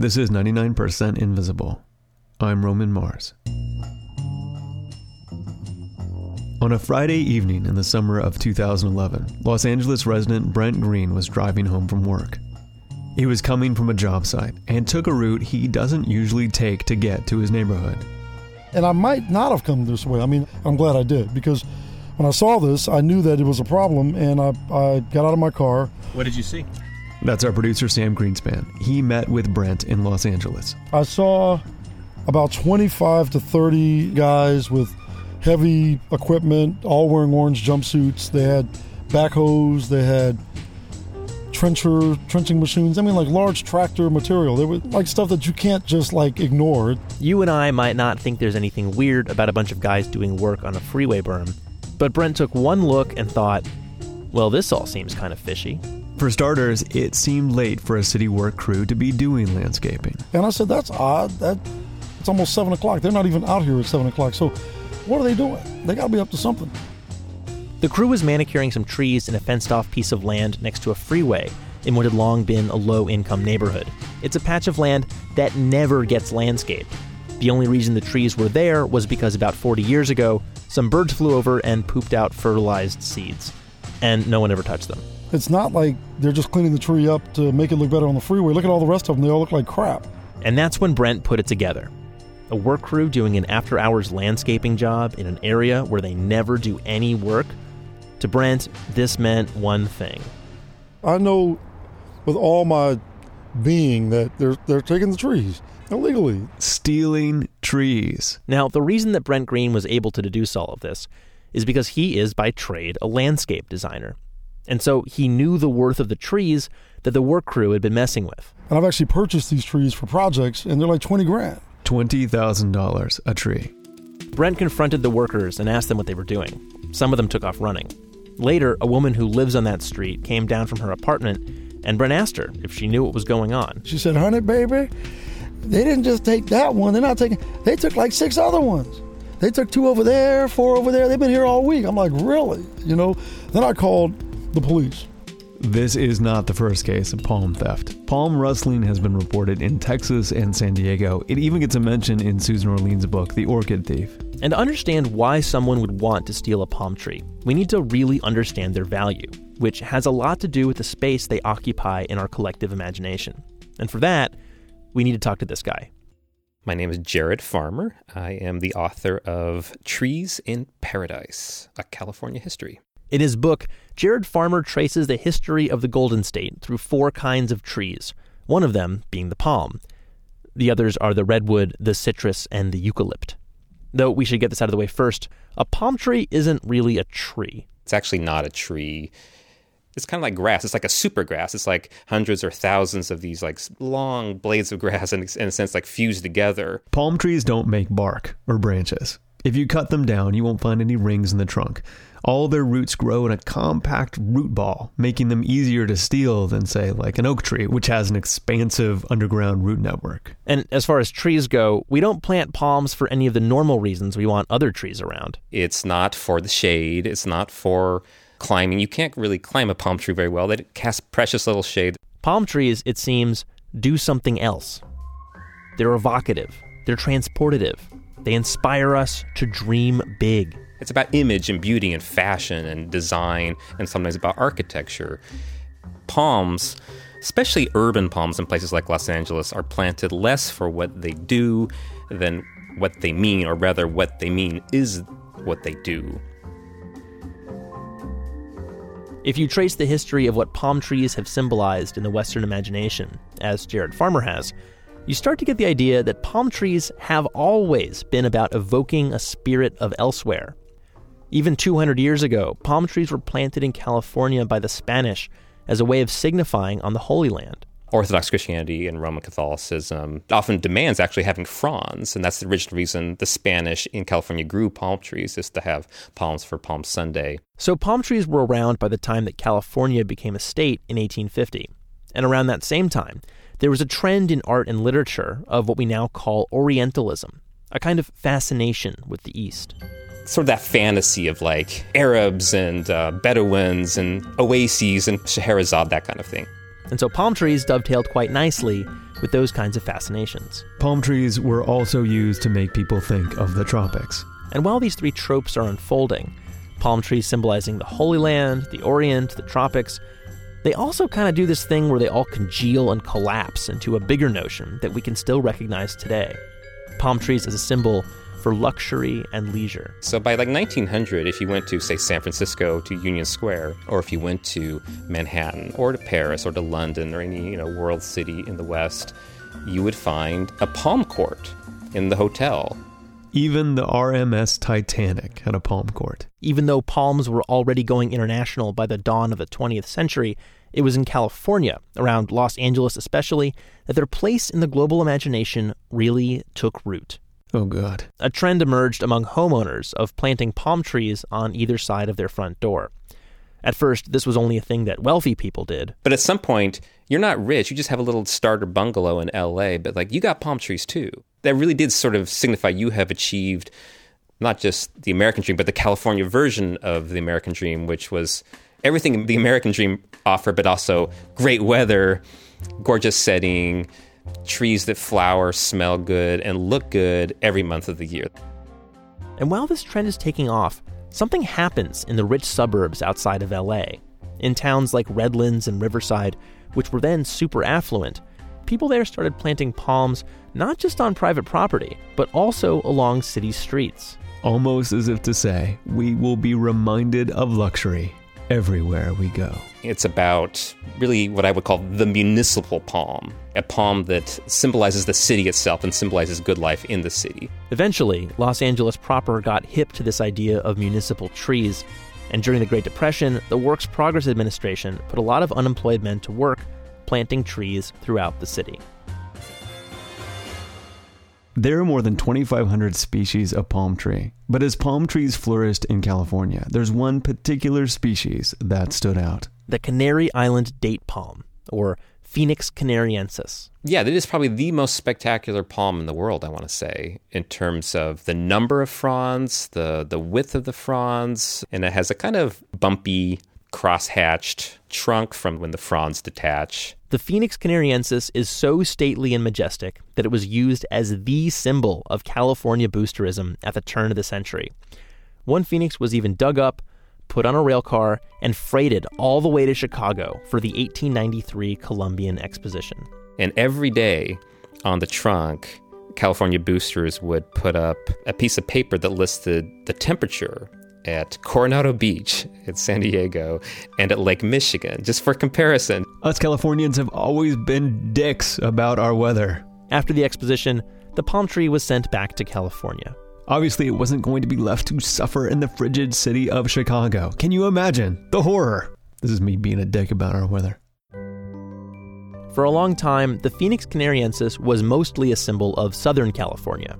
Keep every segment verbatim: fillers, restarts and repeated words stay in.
This is ninety-nine percent Invisible. I'm Roman Mars. On a Friday evening in the summer of two thousand eleven, Los Angeles resident Brent Green was driving home from work. He was coming from a job site and took a route he doesn't usually take to get to his neighborhood. And I might not have come this way. I mean, I'm glad I did, because when I saw this, I knew that it was a problem, and I, I got out of my car. What did you see? That's our producer, Sam Greenspan. He met with Brent in Los Angeles. I saw about twenty-five to thirty guys with heavy equipment, all wearing orange jumpsuits. They had backhoes, they had trencher, trenching machines. I mean, like large tractor material. They were like stuff that you can't just like ignore. You and I might not think there's anything weird about a bunch of guys doing work on a freeway berm, but Brent took one look and thought, well, this all seems kind of fishy. For starters, it seemed late for a city work crew to be doing landscaping. And I said, that's odd. That it's almost seven o'clock. They're not even out here at seven o'clock. So what are they doing? They got to be up to something. The crew was manicuring some trees in a fenced-off piece of land next to a freeway in what had long been a low-income neighborhood. It's a patch of land that never gets landscaped. The only reason the trees were there was because about forty years ago, some birds flew over and pooped out fertilized seeds, and no one ever touched them. It's not like they're just cleaning the tree up to make it look better on the freeway. Look at all the rest of them. They all look like crap. And that's when Brent put it together. A work crew doing an after-hours landscaping job in an area where they never do any work. To Brent, this meant one thing. I know with all my being that they're they're taking the trees illegally. Stealing trees. Now, the reason that Brent Green was able to deduce all of this is because he is, by trade, a landscape designer. And so he knew the worth of the trees that the work crew had been messing with. And I've actually purchased these trees for projects, and they're like twenty grand. twenty thousand dollars a tree. Brent confronted the workers and asked them what they were doing. Some of them took off running. Later, a woman who lives on that street came down from her apartment, and Brent asked her if she knew what was going on. She said, honey, baby, they didn't just take that one. They're not taking, they took like six other ones. They took two over there, four over there. They've been here all week. I'm like, really? You know, then I called the police. This is not the first case of palm theft. Palm rustling has been reported in Texas and San Diego. It even gets a mention in Susan Orlean's book, The Orchid Thief. And to understand why someone would want to steal a palm tree, we need to really understand their value, which has a lot to do with the space they occupy in our collective imagination. And for that, we need to talk to this guy. My name is Jared Farmer. I am the author of Trees in Paradise, A California History. In his book, Jared Farmer traces the history of the Golden State through four kinds of trees, one of them being the palm. The others are the redwood, the citrus, and the eucalypt. Though we should get this out of the way first, a palm tree isn't really a tree. It's actually not a tree. It's kind of like grass. It's like a super grass. It's like hundreds or thousands of these like long blades of grass, in a sense, like fused together. Palm trees don't make bark or branches. If you cut them down, you won't find any rings in the trunk. All their roots grow in a compact root ball, making them easier to steal than, say, like an oak tree, which has an expansive underground root network. And as far as trees go, we don't plant palms for any of the normal reasons we want other trees around. It's not for the shade. It's not for climbing. You can't really climb a palm tree very well. They cast precious little shade. Palm trees, it seems, do something else. They're evocative. They're transportative. They inspire us to dream big. It's about image and beauty and fashion and design and sometimes about architecture. Palms, especially urban palms in places like Los Angeles, are planted less for what they do than what they mean, or rather what they mean is what they do. If you trace the history of what palm trees have symbolized in the Western imagination, as Jared Farmer has, you start to get the idea that palm trees have always been about evoking a spirit of elsewhere. Even two hundred years ago, palm trees were planted in California by the Spanish as a way of signifying on the Holy Land. Orthodox Christianity and Roman Catholicism often demands actually having fronds, and that's the original reason the Spanish in California grew palm trees, is to have palms for Palm Sunday. So palm trees were around by the time that California became a state in eighteen fifty. And around that same time, there was a trend in art and literature of what we now call Orientalism, a kind of fascination with the East. Sort of that fantasy of like Arabs and uh, Bedouins and oases and Scheherazade, that kind of thing. And so palm trees dovetailed quite nicely with those kinds of fascinations. Palm trees were also used to make people think of the tropics. And while these three tropes are unfolding, palm trees symbolizing the Holy Land, the Orient, the tropics, they also kind of do this thing where they all congeal and collapse into a bigger notion that we can still recognize today. Palm trees as a symbol for luxury and leisure. So by like nineteen hundred, if you went to, say, San Francisco to Union Square, or if you went to Manhattan or to Paris or to London or any, you know, world city in the West, you would find a palm court in the hotel. Even the R M S Titanic had a palm court. Even though palms were already going international by the dawn of the twentieth century, it was in California, around Los Angeles especially, that their place in the global imagination really took root. Oh, God. A trend emerged among homeowners of planting palm trees on either side of their front door. At first, this was only a thing that wealthy people did. But at some point, you're not rich. You just have a little starter bungalow in L A, but like you got palm trees too. That really did sort of signify you have achieved not just the American dream, but the California version of the American dream, which was everything the American dream offered, but also great weather, gorgeous setting, trees that flower, smell good, and look good every month of the year. And while this trend is taking off, something happens in the rich suburbs outside of L A. In towns like Redlands and Riverside, which were then super affluent, people there started planting palms not just on private property, but also along city streets. Almost as if to say, we will be reminded of luxury everywhere we go. It's about really what I would call the municipal palm, a palm that symbolizes the city itself and symbolizes good life in the city. Eventually, Los Angeles proper got hip to this idea of municipal trees, and during the Great Depression, the Works Progress Administration put a lot of unemployed men to work planting trees throughout the city. There are more than twenty-five hundred species of palm tree, but as palm trees flourished in California, there's one particular species that stood out. The Canary Island date palm, or Phoenix canariensis. Yeah, that is probably the most spectacular palm in the world, I want to say, in terms of the number of fronds, the, the width of the fronds, and it has a kind of bumpy, cross-hatched trunk from when the fronds detach. The Phoenix canariensis is so stately and majestic that it was used as the symbol of California boosterism at the turn of the century. One Phoenix was even dug up, put on a rail car, and freighted all the way to Chicago for the eighteen ninety-three Columbian Exposition. And every day on the trunk, California boosters would put up a piece of paper that listed the temperature at Coronado Beach, at San Diego, and at Lake Michigan, just for comparison. Us Californians have always been dicks about our weather. After the exposition, the palm tree was sent back to California. Obviously, it wasn't going to be left to suffer in the frigid city of Chicago. Can you imagine? The horror. This is me being a dick about our weather. For a long time, the Phoenix canariensis was mostly a symbol of Southern California.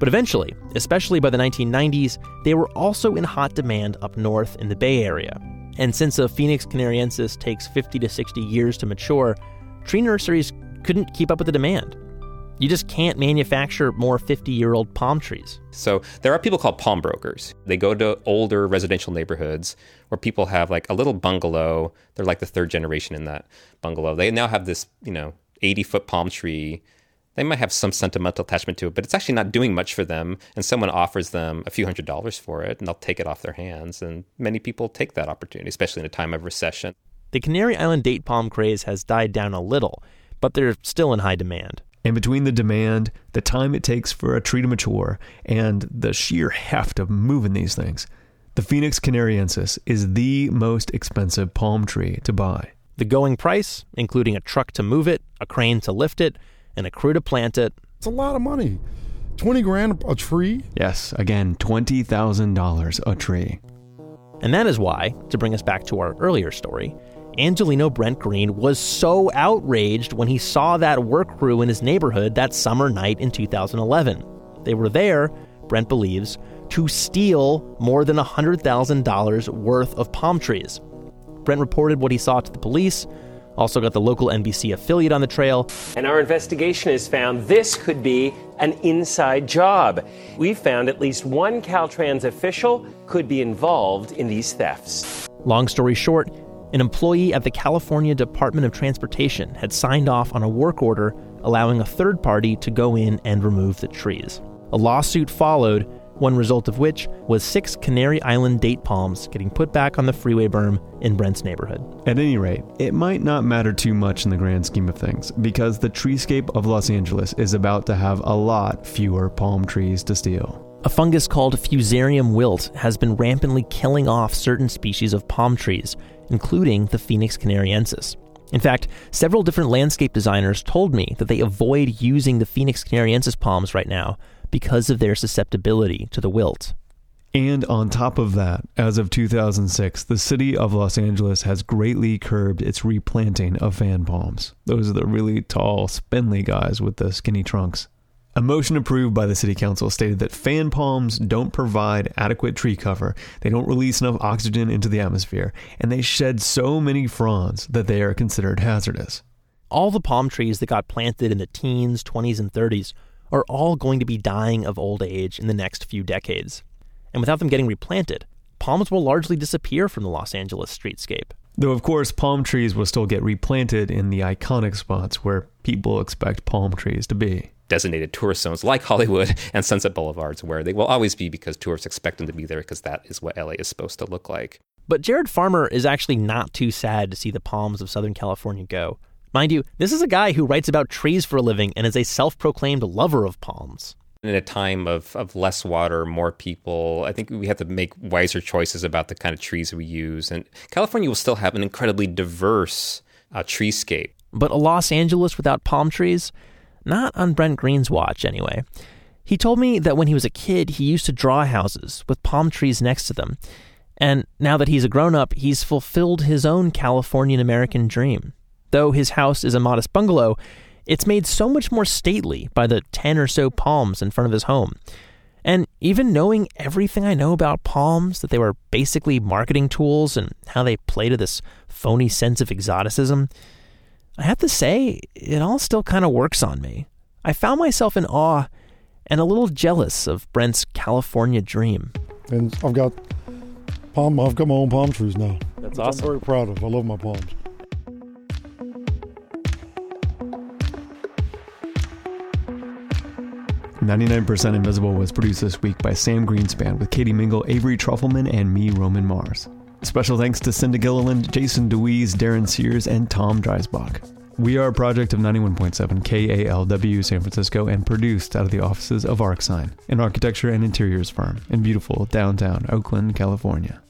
But eventually, especially by the nineteen nineties, they were also in hot demand up north in the Bay Area. And since a Phoenix canariensis takes fifty to sixty years to mature, tree nurseries couldn't keep up with the demand. You just can't manufacture more fifty-year-old palm trees. So there are people called palm brokers. They go to older residential neighborhoods where people have like a little bungalow. They're like the third generation in that bungalow. They now have this, you know, eighty-foot palm tree. They might have some sentimental attachment to it, but it's actually not doing much for them. And someone offers them a few hundred dollars for it, and they'll take it off their hands. And many people take that opportunity, especially in a time of recession. The Canary Island date palm craze has died down a little, but they're still in high demand. And between the demand, the time it takes for a tree to mature, and the sheer heft of moving these things, the Phoenix canariensis is the most expensive palm tree to buy. The going price, including a truck to move it, a crane to lift it, and a crew to plant it. It's a lot of money. twenty grand a tree? Yes, again, twenty thousand dollars a tree. And that is why, to bring us back to our earlier story, Angelino Brent Green was so outraged when he saw that work crew in his neighborhood that summer night in two thousand eleven. They were there, Brent believes, to steal more than one hundred thousand dollars worth of palm trees. Brent reported what he saw to the police. Also got the local N B C affiliate on the trail. And our investigation has found this could be an inside job. We found at least one Caltrans official could be involved in these thefts. Long story short, an employee at the California Department of Transportation had signed off on a work order allowing a third party to go in and remove the trees. A lawsuit followed, one result of which was six Canary Island date palms getting put back on the freeway berm in Brent's neighborhood. At any rate, it might not matter too much in the grand scheme of things, because the treescape of Los Angeles is about to have a lot fewer palm trees to steal. A fungus called Fusarium wilt has been rampantly killing off certain species of palm trees, including the Phoenix canariensis. In fact, several different landscape designers told me that they avoid using the Phoenix canariensis palms right now because of their susceptibility to the wilt. And on top of that, as of two thousand six, the city of Los Angeles has greatly curbed its replanting of fan palms. Those are the really tall, spindly guys with the skinny trunks. A motion approved by the city council stated that fan palms don't provide adequate tree cover, they don't release enough oxygen into the atmosphere, and they shed so many fronds that they are considered hazardous. All the palm trees that got planted in the teens, twenties, and thirties are all going to be dying of old age in the next few decades. And without them getting replanted, palms will largely disappear from the Los Angeles streetscape. Though, of course, palm trees will still get replanted in the iconic spots where people expect palm trees to be. Designated tourist zones like Hollywood and Sunset Boulevards, where they will always be because tourists expect them to be there because that is what L A is supposed to look like. But Jared Farmer is actually not too sad to see the palms of Southern California go. Mind you, this is a guy who writes about trees for a living and is a self-proclaimed lover of palms. In a time of, of less water, more people, I think we have to make wiser choices about the kind of trees we use. And California will still have an incredibly diverse uh, treescape. But a Los Angeles without palm trees? Not on Brent Green's watch, anyway. He told me that when he was a kid, he used to draw houses with palm trees next to them. And now that he's a grown-up, he's fulfilled his own Californian-American dream. Though his house is a modest bungalow, it's made so much more stately by the ten or so palms in front of his home. And even knowing everything I know about palms, that they were basically marketing tools and how they play to this phony sense of exoticism, I have to say, it all still kind of works on me. I found myself in awe and a little jealous of Brent's California dream. And I've got palm, I've got my own palm trees now. That's awesome. I'm very proud of. I love my palms. ninety-nine percent Invisible was produced this week by Sam Greenspan with Katie Mingle, Avery Truffleman, and me, Roman Mars. Special thanks to Cindy Gilliland, Jason DeWeese, Darren Sears, and Tom Dreisbach. We are a project of ninety-one point seven K A L W San Francisco and produced out of the offices of ArcSign, an architecture and interiors firm in beautiful downtown Oakland, California.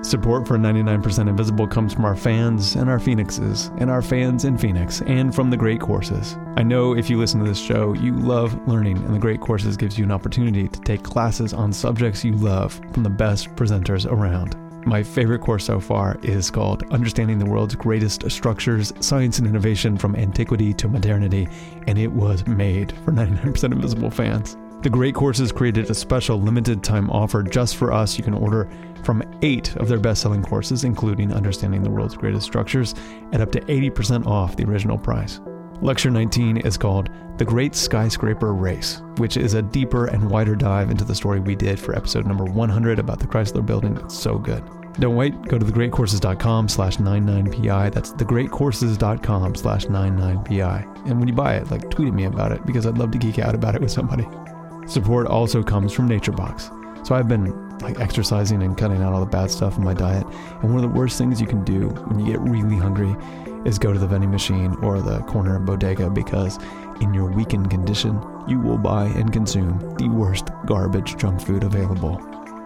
Support for ninety-nine percent Invisible comes from our fans and our Phoenixes and our fans in Phoenix and from The Great Courses. I know if you listen to this show, you love learning, and The Great Courses gives you an opportunity to take classes on subjects you love from the best presenters around. My favorite course so far is called Understanding the World's Greatest Structures, Science and Innovation from Antiquity to Modernity, and it was made for ninety-nine percent Invisible fans. The Great Courses created a special limited time offer just for us. You can order from eight of their best-selling courses, including Understanding the World's Greatest Structures, at up to eighty percent off the original price. Lecture nineteen is called The Great Skyscraper Race, which is a deeper and wider dive into the story we did for episode number one hundred about the Chrysler Building. It's so good. Don't wait. Go to thegreatcourses.com slash 99pi. That's thegreatcourses.com slash 99pi. And when you buy it, like, tweet at me about it because I'd love to geek out about it with somebody. Support also comes from NatureBox. So I've been like exercising and cutting out all the bad stuff in my diet. And one of the worst things you can do when you get really hungry is go to the vending machine or the corner bodega, because in your weakened condition, you will buy and consume the worst garbage junk food available.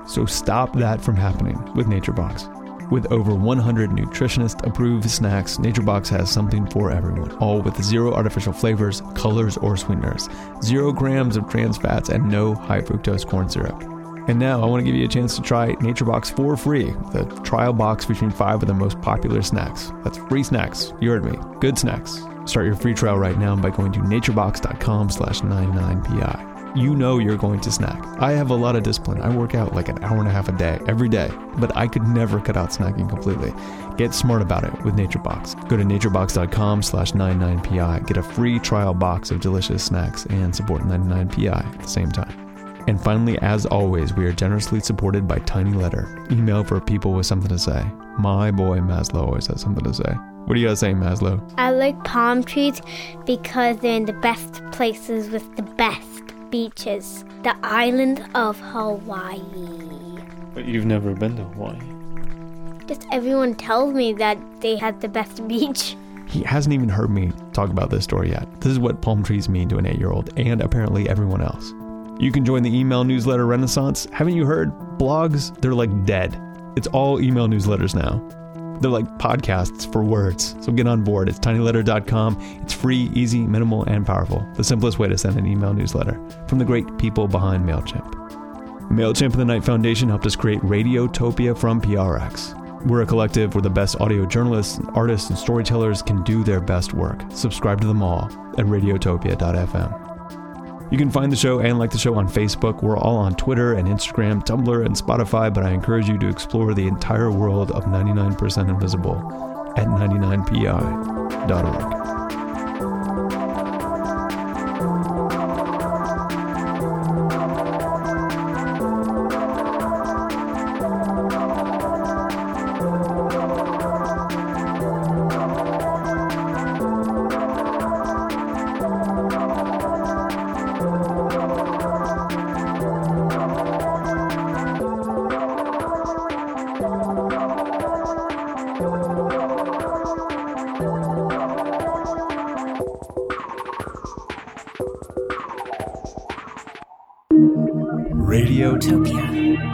So stop that from happening with NatureBox. With over one hundred nutritionist-approved snacks, NatureBox has something for everyone, all with zero artificial flavors, colors, or sweeteners, zero grams of trans fats, and no high-fructose corn syrup. And now I want to give you a chance to try NatureBox for free, the trial box featuring five of the most popular snacks. That's free snacks. You heard me. Good snacks. Start your free trial right now by going to naturebox.com slash 99pi. You know you're going to snack. I have a lot of discipline. I work out like an hour and a half a day, every day, but I could never cut out snacking completely. Get smart about it with NatureBox. Go to naturebox.com slash 99pi. Get a free trial box of delicious snacks and support ninety-nine P I at the same time. And finally, as always, we are generously supported by Tiny Letter, email for people with something to say. My boy Maslow always has something to say. What do you guys say, Maslow? I like palm trees because they're in the best places with the best beaches. The island of Hawaii. But you've never been to Hawaii. Just everyone tells me that they had the best beach. He hasn't even heard me talk about this story yet. This is what palm trees mean to an eight-year-old and apparently everyone else. You can join the email newsletter renaissance. Haven't you heard? Blogs, they're like dead. It's all email newsletters now. They're like podcasts for words. So get on board. It's tiny letter dot com. It's free, easy, minimal, and powerful. The simplest way to send an email newsletter from the great people behind MailChimp. MailChimp and the Knight Foundation helped us create Radiotopia from P R X. We're a collective where the best audio journalists, artists, and storytellers can do their best work. Subscribe to them all at radiotopia dot f m. You can find the show and like the show on Facebook. We're all on Twitter and Instagram, Tumblr, and Spotify, but I encourage you to explore the entire world of ninety-nine percent Invisible at ninety-nine p i dot org. Radiotopia.